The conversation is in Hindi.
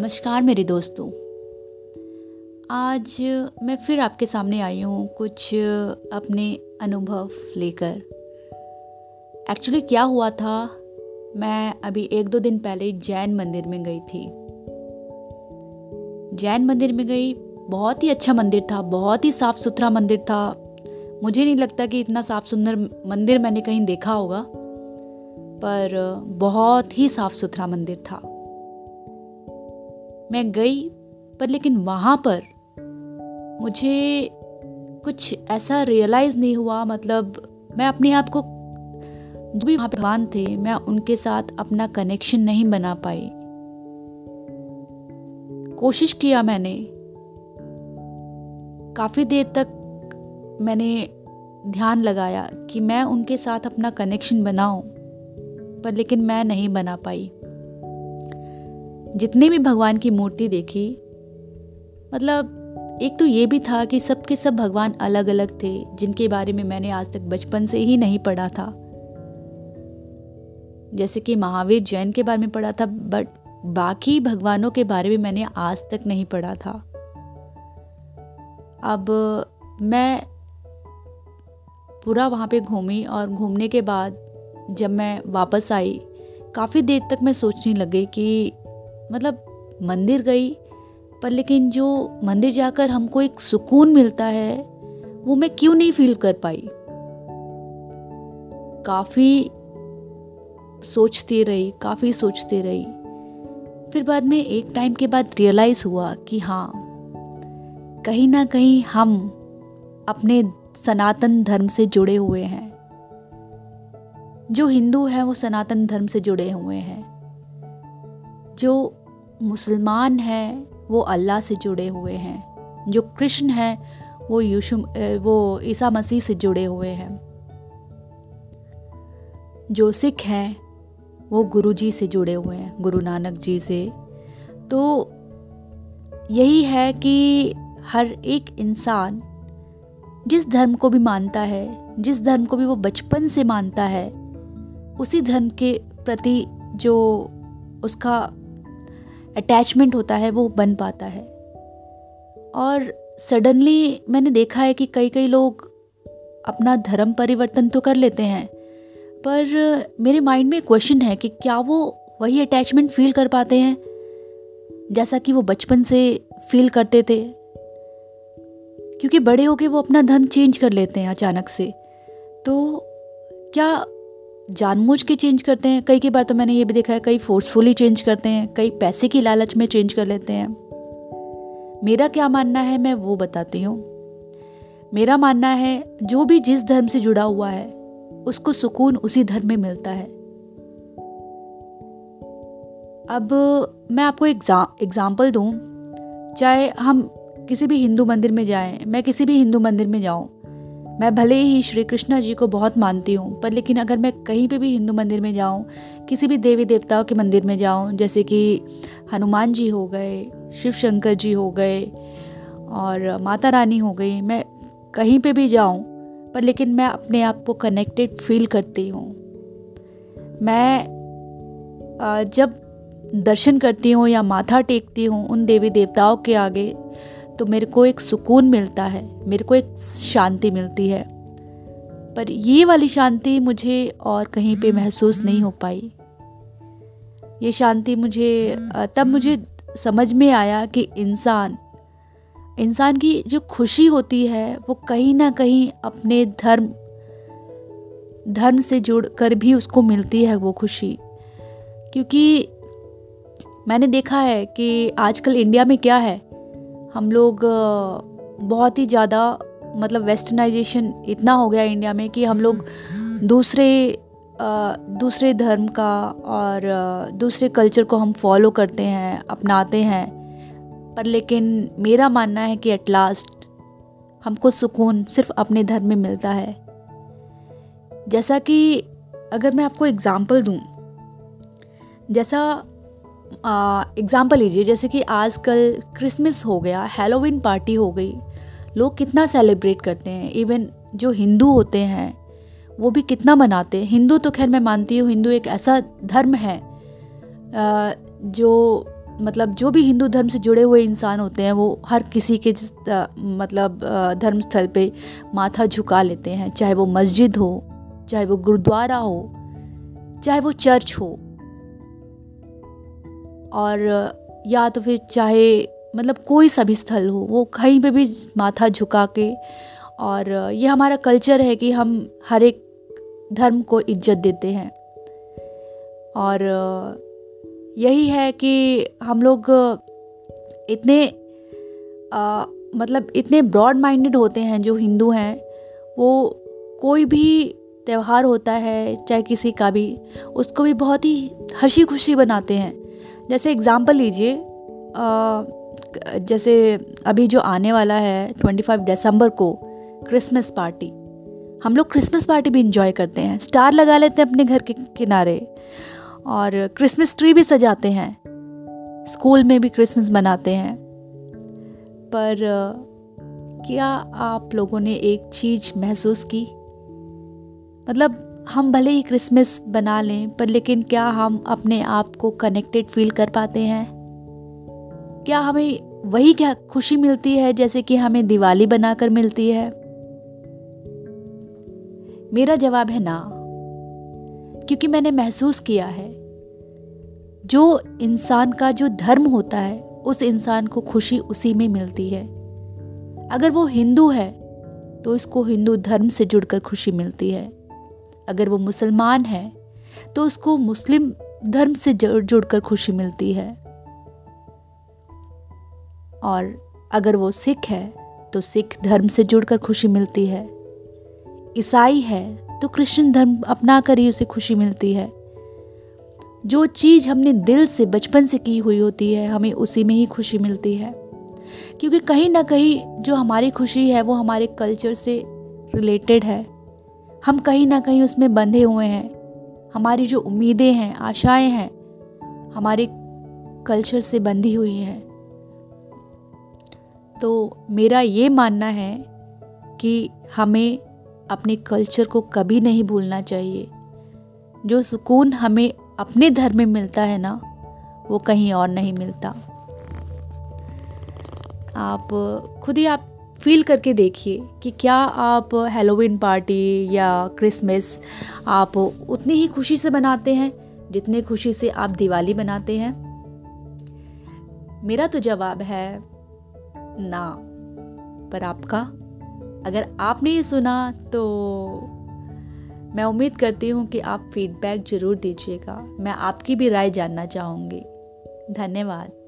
नमस्कार मेरे दोस्तों, आज मैं फिर आपके सामने आई हूँ कुछ अपने अनुभव लेकर। एक्चुअली क्या हुआ था, मैं अभी 1-2 दिन पहले जैन मंदिर में गई थी। जैन मंदिर में गई, बहुत ही अच्छा मंदिर था, बहुत ही साफ़ सुथरा मंदिर था। मुझे नहीं लगता कि इतना साफ़ सुंदर मंदिर मैंने कहीं देखा होगा, पर बहुत ही साफ़ सुथरा मंदिर था। मैं गई, पर लेकिन वहाँ पर मुझे कुछ ऐसा रियलाइज़ नहीं हुआ। मतलब मैं अपने आप को, जो भी वहाँ पे भगवान थे, मैं उनके साथ अपना कनेक्शन नहीं बना पाई। कोशिश किया मैंने, काफ़ी देर तक मैंने ध्यान लगाया कि मैं उनके साथ अपना कनेक्शन बनाऊं, पर लेकिन मैं नहीं बना पाई। जितने भी भगवान की मूर्ति देखी, मतलब एक तो ये भी था कि सब के सब भगवान अलग अलग थे, जिनके बारे में मैंने आज तक बचपन से ही नहीं पढ़ा था। जैसे कि महावीर जैन के बारे में पढ़ा था, बट बाकी भगवानों के बारे में मैंने आज तक नहीं पढ़ा था। अब मैं पूरा वहाँ पे घूमी, और घूमने के बाद जब मैं वापस आई, काफ़ी देर तक मैं सोचने लगी कि मतलब मंदिर गई, पर लेकिन जो मंदिर जाकर हमको एक सुकून मिलता है, वो मैं क्यों नहीं फील कर पाई। काफ़ी सोचती रही। फिर बाद में एक टाइम के बाद रियलाइज़ हुआ कि हाँ, कहीं ना कहीं हम अपने सनातन धर्म से जुड़े हुए हैं। जो हिंदू हैं वो सनातन धर्म से जुड़े हुए हैं, जो मुसलमान हैं वो अल्लाह से जुड़े हुए हैं, जो कृष्ण हैं वो ईसा मसीह से जुड़े हुए हैं, जो सिख हैं वो गुरु जी से जुड़े हुए हैं, गुरु नानक जी से। तो यही है कि हर एक इंसान जिस धर्म को भी मानता है, जिस धर्म को भी वो बचपन से मानता है, उसी धर्म के प्रति जो उसका अटैचमेंट होता है वो बन पाता है। और सडनली मैंने देखा है कि कई लोग अपना धर्म परिवर्तन तो कर लेते हैं, पर मेरे माइंड में क्वेश्चन है कि क्या वो वही अटैचमेंट फील कर पाते हैं जैसा कि वो बचपन से फील करते थे। क्योंकि बड़े होके वो अपना धर्म चेंज कर लेते हैं अचानक से, तो क्या जानबूझ के चेंज करते हैं? कई बार तो मैंने ये भी देखा है, कई फोर्सफुली चेंज करते हैं, कई पैसे की लालच में चेंज कर लेते हैं। मेरा क्या मानना है, मैं वो बताती हूँ। मेरा मानना है जो भी जिस धर्म से जुड़ा हुआ है उसको सुकून उसी धर्म में मिलता है। अब मैं आपको एग्जाम्पल दूँ। चाहे हम किसी भी हिंदू मंदिर में जाएं, मैं किसी भी हिंदू मंदिर में जाऊँ, मैं भले ही श्री कृष्णा जी को बहुत मानती हूँ, पर लेकिन अगर मैं कहीं पे भी हिंदू मंदिर में जाऊँ, किसी भी देवी देवताओं के मंदिर में जाऊँ, जैसे कि हनुमान जी हो गए, शिव शंकर जी हो गए और माता रानी हो गई, मैं कहीं पे भी जाऊँ, पर लेकिन मैं अपने आप को कनेक्टेड फील करती हूँ। मैं जब दर्शन करती हूँ या माथा टेकती हूँ उन देवी देवताओं के आगे, तो मेरे को एक सुकून मिलता है, मेरे को एक शांति मिलती है। पर ये वाली शांति मुझे और कहीं पे महसूस नहीं हो पाई। ये शांति मुझे तब मुझे समझ में आया कि इंसान की जो खुशी होती है वो कहीं ना कहीं अपने धर्म से जुड़ कर भी उसको मिलती है वो खुशी। क्योंकि मैंने देखा है कि आजकल इंडिया में क्या है, हम लोग बहुत ही ज़्यादा, मतलब वेस्टर्नाइजेशन इतना हो गया इंडिया में कि हम लोग दूसरे धर्म का और दूसरे कल्चर को हम फॉलो करते हैं, अपनाते हैं। पर लेकिन मेरा मानना है कि एट लास्ट हमको सुकून सिर्फ अपने धर्म में मिलता है। जैसा कि अगर मैं आपको एग्ज़ाम्पल दूँ, जैसा एग्ज़ाम्पल लीजिए, जैसे कि आजकल क्रिसमस हो गया, हैलोवीन पार्टी हो गई, लोग कितना सेलिब्रेट करते हैं। इवन जो हिंदू होते हैं वो भी कितना मनाते हैं। हिंदू तो खैर मैं मानती हूँ, हिंदू एक ऐसा धर्म है जो मतलब जो भी हिंदू धर्म से जुड़े हुए इंसान होते हैं वो हर किसी के मतलब धर्मस्थल पे माथा झुका लेते हैं, चाहे वो मस्जिद हो, चाहे वो गुरुद्वारा हो, चाहे वो चर्च हो, और या तो फिर चाहे मतलब कोई सा भी स्थल हो, वो कहीं पे भी माथा झुका के। और ये हमारा कल्चर है कि हम हर एक धर्म को इज्जत देते हैं, और यही है कि हम लोग इतने मतलब इतने ब्रॉड माइंडेड होते हैं जो हिंदू हैं, वो कोई भी त्यौहार होता है चाहे किसी का भी, उसको भी बहुत ही हंसी खुशी बनाते हैं। जैसे एग्ज़ाम्पल लीजिए, जैसे अभी जो आने वाला है 25 दिसंबर को क्रिसमस पार्टी, हम लोग क्रिसमस पार्टी भी इंजॉय करते हैं, स्टार लगा लेते हैं अपने घर के किनारे, और क्रिसमस ट्री भी सजाते हैं, स्कूल में भी क्रिसमस मनाते हैं। पर क्या आप लोगों ने एक चीज़ महसूस की, मतलब हम भले ही क्रिसमस बना लें पर लेकिन क्या हम अपने आप को कनेक्टेड फील कर पाते हैं? क्या हमें वही क्या खुशी मिलती है जैसे कि हमें दिवाली बनाकर मिलती है? मेरा जवाब है ना, क्योंकि मैंने महसूस किया है जो इंसान का जो धर्म होता है उस इंसान को खुशी उसी में मिलती है। अगर वो हिंदू है तो इसको हिंदू धर्म से जुड़कर खुशी मिलती है, अगर वो मुसलमान है तो उसको मुस्लिम धर्म से जुड़कर खुशी मिलती है, और अगर वो सिख है तो सिख धर्म से जुड़कर खुशी मिलती है, ईसाई है तो क्रिश्चियन धर्म अपना कर ही उसे खुशी मिलती है। जो चीज़ हमने दिल से बचपन से की हुई होती है हमें उसी में ही खुशी मिलती है, क्योंकि कहीं ना कहीं जो हमारी खुशी है वो हमारे कल्चर से रिलेटेड है, हम कहीं ना कहीं उसमें बंधे हुए हैं, हमारी जो उम्मीदें हैं, आशाएं हैं, हमारे कल्चर से बंधी हुई हैं। तो मेरा ये मानना है कि हमें अपने कल्चर को कभी नहीं भूलना चाहिए। जो सुकून हमें अपने धर्म में मिलता है ना, वो कहीं और नहीं मिलता। आप खुद ही आप फील करके देखिए कि क्या आप हैलोवीन पार्टी या क्रिसमस आप उतनी ही खुशी से बनाते हैं जितने खुशी से आप दिवाली बनाते हैं? मेरा तो जवाब है ना। पर आपका? अगर आपने ये सुना तो मैं उम्मीद करती हूँ कि आप फीडबैक ज़रूर दीजिएगा, मैं आपकी भी राय जानना चाहूँगी। धन्यवाद।